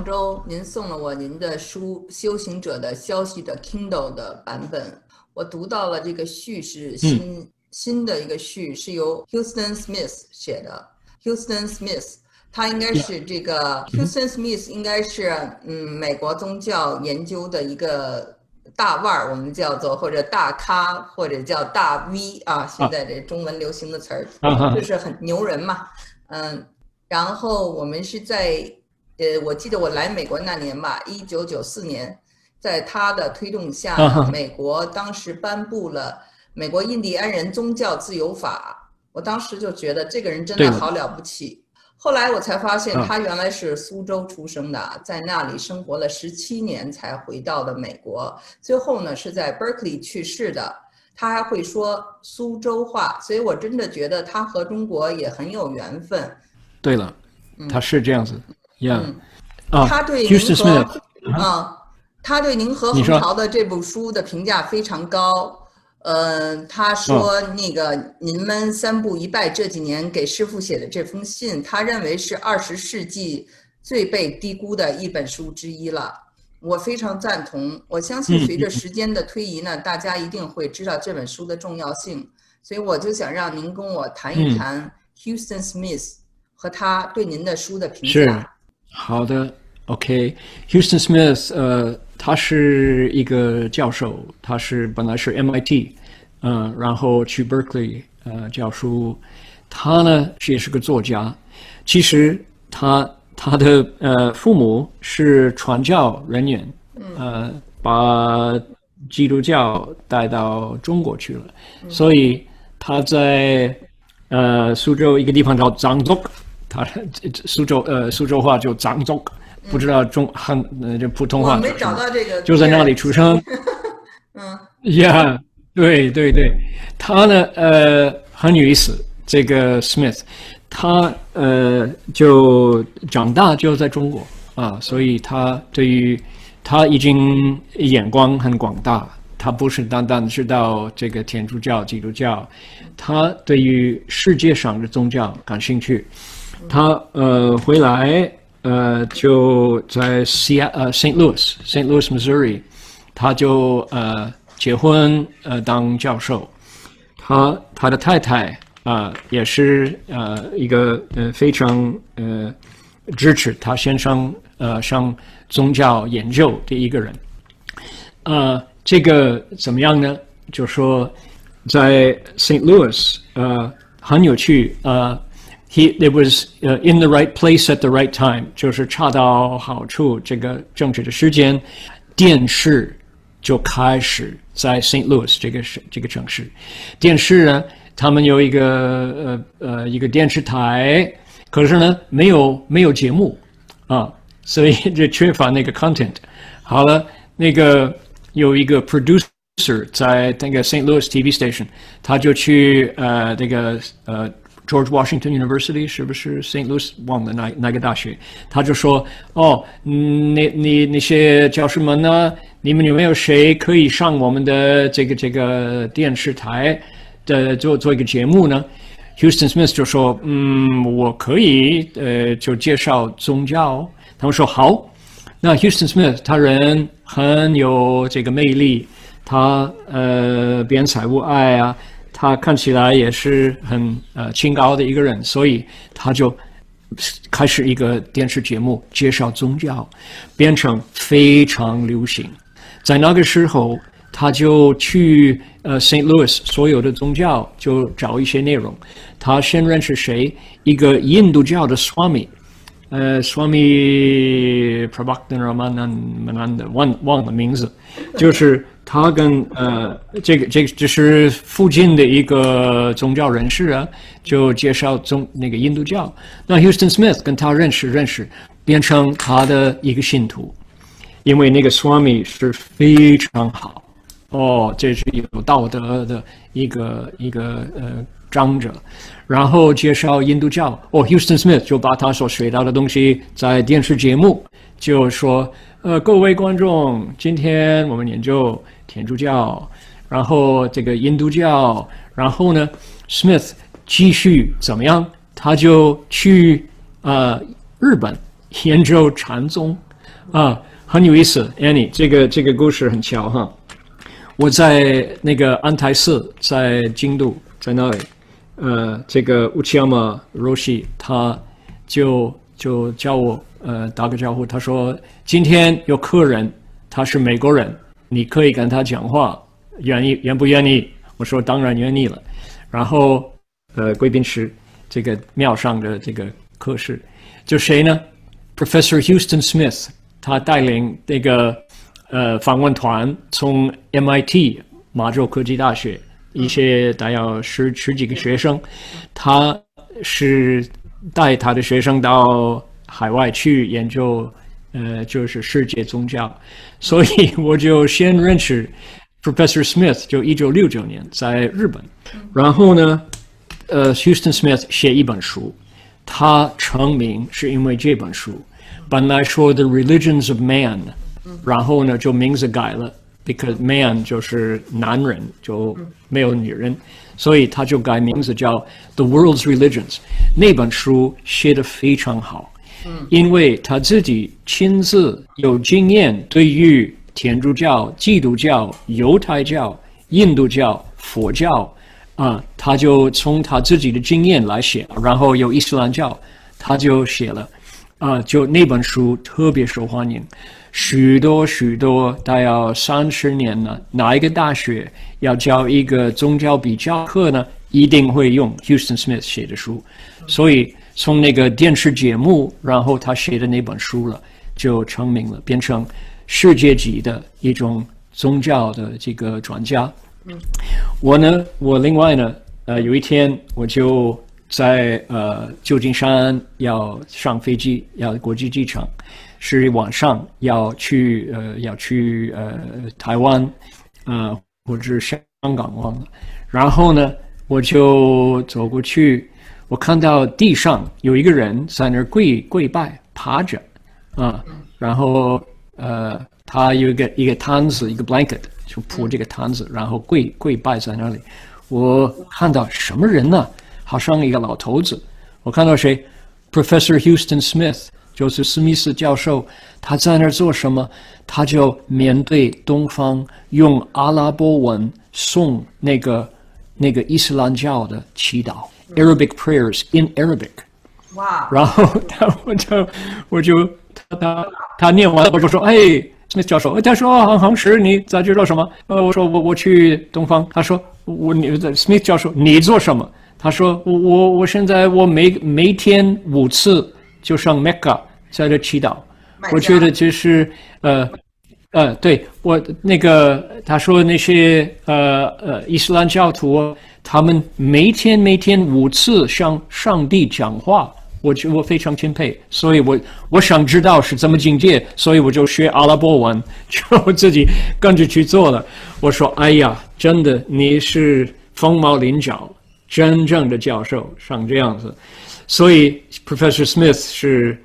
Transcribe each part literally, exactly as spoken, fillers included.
上周您送了我您的书《修行者的消息》的 Kindle 的版本，我读到了这个序是 新,、嗯、新的一个序，是由 Houston Smith 写的。 Houston Smith 他应该是这个 Houston Smith 应该是嗯美国宗教研究的一个大腕儿，我们叫做，或者大咖，或者叫大 V 啊，现在这中文流行的词儿、啊、就是很牛人嘛。嗯，然后我们是在呃我记得我来美国那年吧，一九九四年，在他的推动下、啊、美国当时颁布了美国印第安人宗教自由法，我当时就觉得这个人真的好了不起。后来我才发现他原来是苏州出生的，在那里生活了十七年才回到了美国，最后呢是在 Berkeley 去世的。他还会说苏州话，所以我真的觉得他和中国也很有缘分。对了，他是这样子、嗯 yeah. 嗯 uh, 他对您和、uh-huh. 嗯、他对您和洪潮的这部书的评价非常高。呃，他说那个、哦、您们三步一拜这几年给师父写的这封信，他认为是二十世纪最被低估的一本书之一了。我非常赞同，我相信随着时间的推移呢、嗯、大家一定会知道这本书的重要性，所以我就想让您跟我谈一谈 Houston Smith 和他对您的书的评价。是，好的 OK。 Houston Smith 呃、uh,他是一个教授，他是本来是 M I T， 嗯、呃，然后去 Berkeley 呃教书。他呢也是个作家。其实他他的呃父母是传教人员，呃，把基督教带到中国去了，所以他在呃苏州一个地方叫藏族，他苏州呃苏州话就藏族。不知道中汉呃这普通话，我没找到这个，就在那里出生。嗯，呀、yeah, ，对对对，他呢呃很有意思，这个 Smith， 他呃就长大就在中国啊，所以他对于他已经眼光很广大，他不是单单知道这个天主教、基督教，他对于世界上的宗教感兴趣，他呃回来。呃，就在西呃 Saint Louis Saint Louis Missouri， 他就呃结婚呃当教授，他他的太太啊、呃、也是呃一个呃非常呃支持他先生呃上宗教研究的一个人，呃这个怎么样呢？就说在 Saint Louis 呃很有趣呃。He it was uh, in the right place at the right time， 就是恰到好处，这个正确的时间，电视就开始在 Saint Louis 这个这个城市，电视呢，他们有一个呃呃一个电视台，可是呢没有没有节目啊，所以就缺乏那个 content。好了，那个有一个 producer。在那个 Saint Louis T V station， 他就去呃那个呃。George Washington University 是不是 Saint Louis 忘了哪哪个大学？他就说：“哦，那你那些教师们呢？你们有没有谁可以上我们的这个这个电视台的做做一个节目呢 ？”Houston Smith 就说：“嗯，我可以，呃，就介绍宗教。”他们说：“好。”那 Houston Smith 他人很有这个魅力，他呃辩才无碍啊。他看起来也是很呃清高的一个人，所以他就开始一个电视节目介绍宗教，变成非常流行。在那个时候，他就去呃 Saint Louis 所有的宗教就找一些内容。他先认识谁？一个印度教的 Swami， 呃 Swami Prabhakta Ramananda， 忘忘了名字，就是。他跟呃，这个这个就是附近的一个宗教人士啊，就介绍宗那个印度教。那 Houston Smith 跟他认识认识，变成他的一个信徒，因为那个 Swami 是非常好哦，这是有道德的一个一个呃长者。然后介绍印度教，哦 ，Houston Smith 就把他所学到的东西在电视节目就说，呃，各位观众，今天我们研究。天主教，然后这个印度教，然后呢 ，Smith 继续怎么样？他就去呃日本研究禅宗，啊，很有意思。Annie， 这个这个故事很巧哈。我在那个安泰寺，在京都，在那里，呃，这个 Uchiyama Roshi 他就就叫我呃打个招呼，他说今天有客人，他是美国人，你可以跟他讲话，愿意愿不愿意？我说当然愿意了。然后呃，贵宾室这个庙上的这个课室，就谁呢 ？Professor Houston Smith， 他带领那个。 呃，访问团从 M I T 麻州科技大学一些大约十十几个学生，他是带他的学生到海外去研究，呃，就是世界宗教，所以我就先认识 Professor Smith， 就一九六九年在日本，然后呢，呃 ，Houston Smith 写一本书，他成名是因为这本书，本来说 The Religions of Man。 然后呢，就名字改了 ，because man 就是男人，就没有女人，所以他就改名字叫《The World's Religions》。那本书写得非常好，因为他自己亲自有经验，对于天主教、基督教、犹太教、印度教、佛教，啊，他就从他自己的经验来写。然后有伊斯兰教，他就写了，啊，就那本书特别受欢迎。 许多许多，大约三十年了。哪一个大学要教一个宗教比较课呢？一定会用 Houston Smith 写的书。所以从那个电视节目，然后他写的那本书了，就成名了，变成世界级的一种宗教的这个专家。我呢，我另外呢，呃，有一天我就在呃旧金山要上飞机，要国际机场。 是晚上要去呃要去呃台湾，呃或者香港忘了。然后呢，我就走过去，我看到地上有一个人在那儿跪跪拜，趴着，啊，然后呃他有一个一个摊子，一个 blanket 就铺这个摊子，然后跪跪拜在那里。我看到什么人呢？好像一个老头子。我看到谁 ？Professor Houston Smith。 就是史密斯教授，他在那儿做什么？他就面对东方，用阿拉伯文诵那个那个伊斯兰教的祈祷 （Arabic prayers in Arabic）。哇！然后他我就我就他他他念完了，我就说：“哎，史密斯教授。”他说：“啊，航时你在这做什么？”呃，我说：“我我去东方。”他说：“我你史密斯教授，你做什么？”他说：“我我我现在我每每天五次就上 Mecca。” 在这祈祷，我觉得就是呃，呃，对我那个他说那些呃呃伊斯兰教徒，他们每天每天五次向上帝讲话，我觉我非常钦佩，所以我我想知道是怎么境界，所以我就学阿拉伯文，就自己跟着去做了。我说，哎呀，真的你是凤毛麟角，真正的教授像这样子，所以 Professor Smith 是。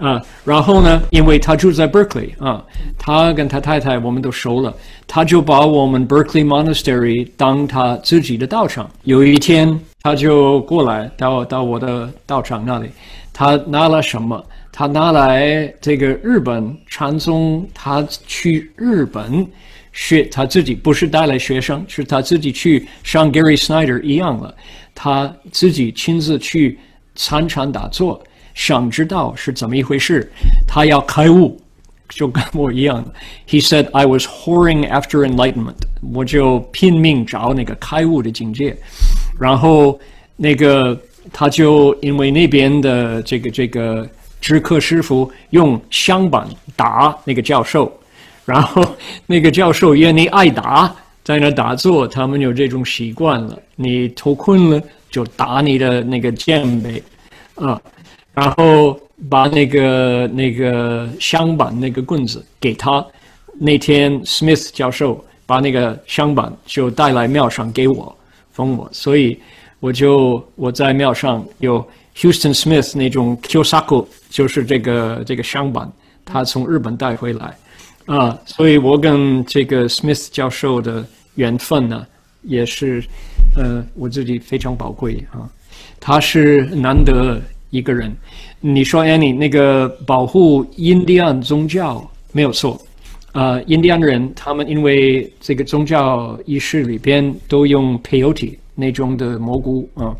啊，然后呢？因为他住在 Berkeley 啊，他跟他太太我们都熟了，他就把我们 Berkeley Monastery 当他自己的道场。有一天，他就过来到到我的道场那里，他拿了什么？他拿来这个日本禅宗，他去日本学，他自己不是带来学生，是他自己去，像 Gary Snyder 一样了，他自己亲自去参禅打坐。 想知道是怎么一回事，他要开悟，就跟我一样。He said I was whoring after enlightenment， 我就拼命找那个开悟的境界。然后那个他就因为那边的这个这个知客师傅用香板打那个教授，然后那个教授因为挨打，在那打坐，他们有这种习惯了。你头困了就打你的那个肩背，啊。 然后把那个那个香板那个棍子给他。那天 Smith 教授把那个香板就带来庙上给我封我，所以我就我在庙上有 Houston Smith 那种 Kyosaku， 就是这个这个香板，他从日本带回来啊，所以我跟这个 Smith 教授的缘分呢，也是呃我自己非常宝贵啊，他是难得。 一个人，你说 Annie 那个保护印第安宗教没有错，呃，印第安人他们因为这个宗教仪式里边都用 peyote 那种的蘑菇啊。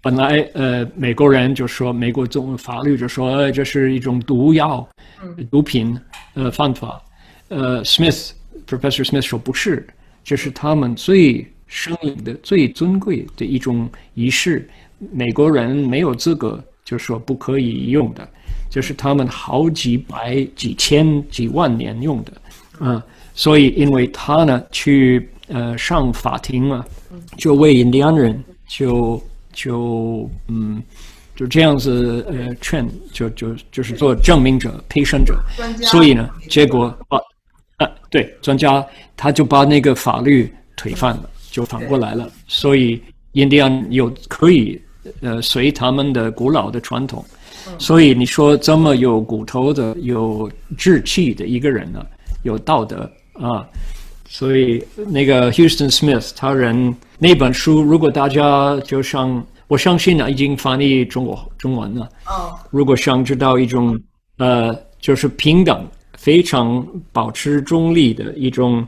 本来呃，美国人就说美国总法律就说、呃、这是一种毒药、毒品呃犯法，呃 ，Smith Professor Smith 说不是，这是他们最生命的最尊贵的一种仪式，美国人没有资格就说不可以用的，这是他们好几百、几千、几万年用的，嗯、呃，所以因为他呢去呃上法庭嘛、啊，就为印第安人就。就嗯，就这样子呃，劝就就就是做证明者、陪审者，所以呢，结果把啊对专家他就把那个法律推翻了，就反过来了。所以印第安有可以呃随他们的古老的传统，所以你说这么有骨头的、有志气的一个人呢，有道德啊。所以那个 Houston Smith 他人那本书，如果大家就想，我相信呢已经翻译中国中文了。哦。如果想知道一种呃，就是平等、非常保持中立的一种，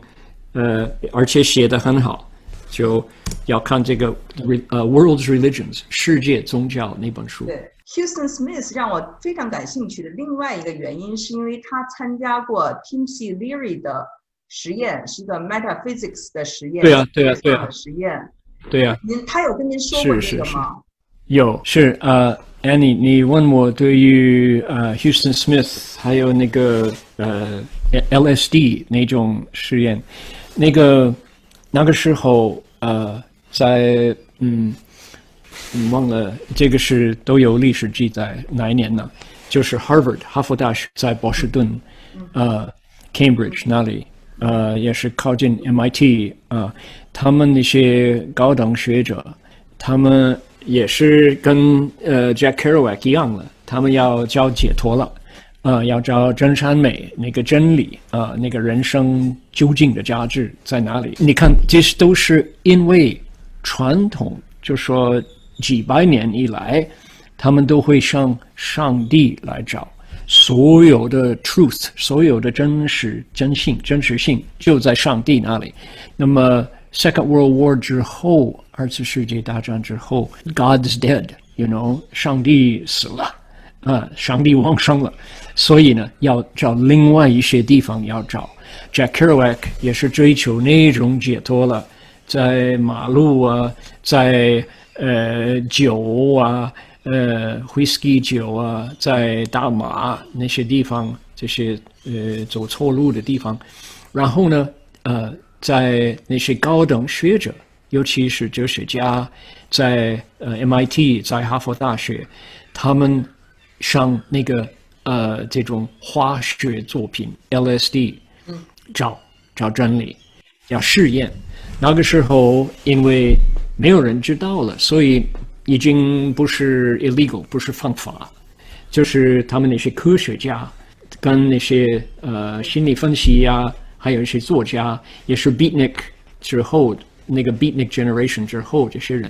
呃，而且写得很好，就要看这个呃《World's Religions》世界宗教那本书。对 ，Houston Smith 让我非常感兴趣的另外一个原因，是因为他参加过 Timothy Leary 的。实验是一个 metaphysics 的实验，对啊，对啊，对啊，实验，对啊。您他有跟您说过这个吗？有，是呃 ，Annie， 你问我对于呃 Houston Smith 还有那个呃 L S D 那种实验，那个那个时候呃在嗯忘了这个是都有历史记载哪一年呢？就是 Harvard 哈佛大学在波士顿、嗯、呃 Cambridge 那里。呃，也是靠近 M I T 啊、呃，他们那些高等学者，他们也是跟呃 Jack Kerouac 一样了，他们要教解脱了，呃，要教真善美那个真理啊、呃，那个人生究竟的价值在哪里？你看，这都是因为传统，就说几百年以来，他们都会向上帝来找。所有的 truth， 所有的真实、真性、真实性就在上帝那里。那么 Second World War 之后，二次世界大战之后 ，God's dead，you know， 上帝死了，啊，上帝往生了。所以呢，要找另外一些地方要找。Jack Kerouac 也是追求那种解脱了，在马路啊，在呃酒啊。呃 ，whisky 酒啊，在大马那些地方，这些呃走错路的地方，然后呢，呃，在那些高等学者，尤其是哲学家，在呃 M I T， 在哈佛大学，他们上那个呃这种化学作品 L S D， 找找真理，要试验。那个时候因为没有人知道了，所以。已经不是 illegal， 不是犯法，就是他们那些科学家跟那些呃心理分析呀、啊，还有一些作家，也是 beatnik 之后那个 beatnik generation 之后这些人，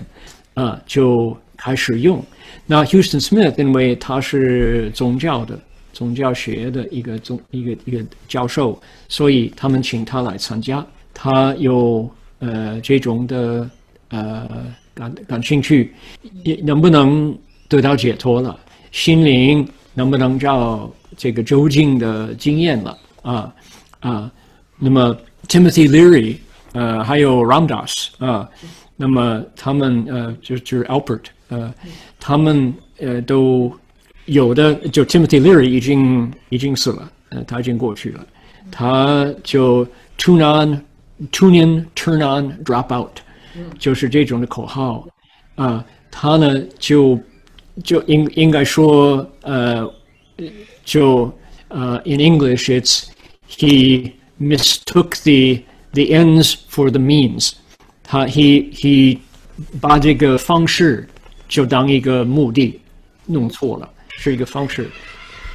呃，就开始用。那 Houston Smith 因为他是宗教的宗教学的一个宗一个一个教授，所以他们请他来参加，他有呃这种的呃。感感兴趣，能不能得到解脱了？心灵能不能照这个究竟的经验了？啊啊，那么 Timothy Leary， 呃，还有 Ramdas 啊，那么他们呃，就就是 Alpert， 呃，他们呃都有的，就 Timothy Leary 已经已经死了，呃，他已经过去了，他就 turn on, tune in, turn on, drop out。就是这种的口号，啊、呃，他呢就就应应该说，呃，就呃 ，in English it's he mistook the the ends for the means， 他 he he 把这个方式就当一个目的，弄错了，是一个方式，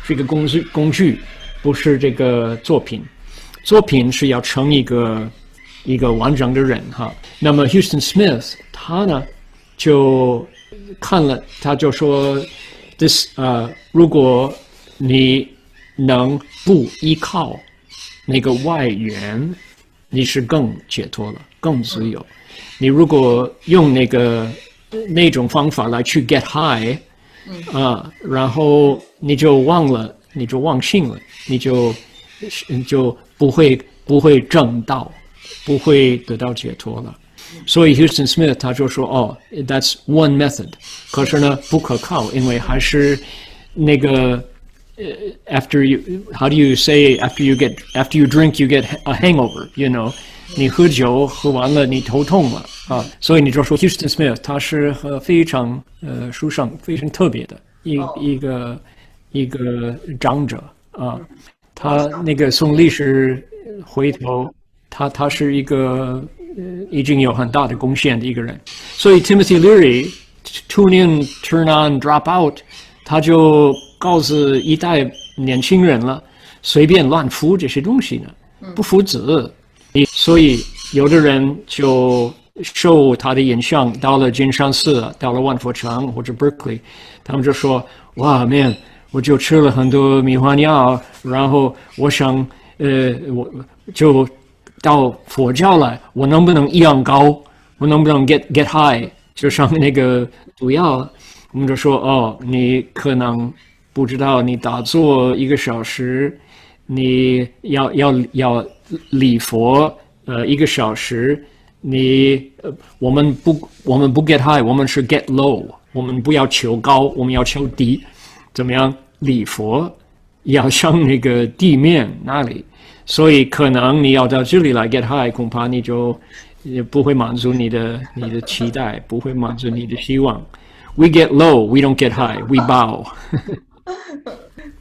是一个工具工具，不是这个作品，作品是要成一个。一个完整的人哈，那么 Houston Smith 他呢，就看了，他就说， this 啊、呃，如果你能不依靠那个外援，你是更解脱了，更自由。你如果用那个那种方法来去 get high， 啊、呃，然后你就忘了，你就忘性了，你就你就不会不会正道，不会得到解脱了。所以 Houston Smith 他就说哦 ，that's one method， 可是呢不可靠，因为还是那个。After you, how do you say after you get after you drink you get a hangover? You know, 你喝酒喝完了，你头痛了啊，所以你就说 Houston Smith 他是非常呃书上非常特别的一一个一个长者啊，他那个从历史回头，他他是一个已经有很大的贡献的一个人，所以 Timothy Leary tune in, turn on, drop out， 他就。告诉一代年轻人了，随便乱服这些东西呢，不服子。所以有的人就受他的影响，到了金山寺，到了万佛城或者 Berkeley， 他们就说：“哇 ，man， 我就吃了很多迷幻药，然后我想，呃，我就到佛教来，我能不能一样高？我能不能 get get high？ 就上那个毒药。”我们就说：“哦，你可能。”不知道你打坐一个小时，你要要要礼佛呃一个小时，你呃我们不我们不 get high， 我们是 get low， 我们不要求高，我们要求低，怎么样礼佛要上那个地面那里，所以可能你要到这里来 get high， 恐怕你就也不会满足你的你的期待，不会满足你的希望。We get low, we don't get high, we bow 。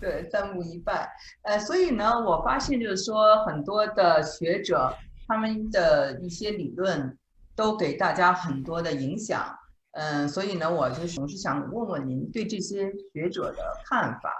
对，三步一拜。呃，所以呢，我发现就是说，很多的学者他们的一些理论都给大家很多的影响。嗯、呃，所以呢，我就是总是想问问您对这些学者的看法。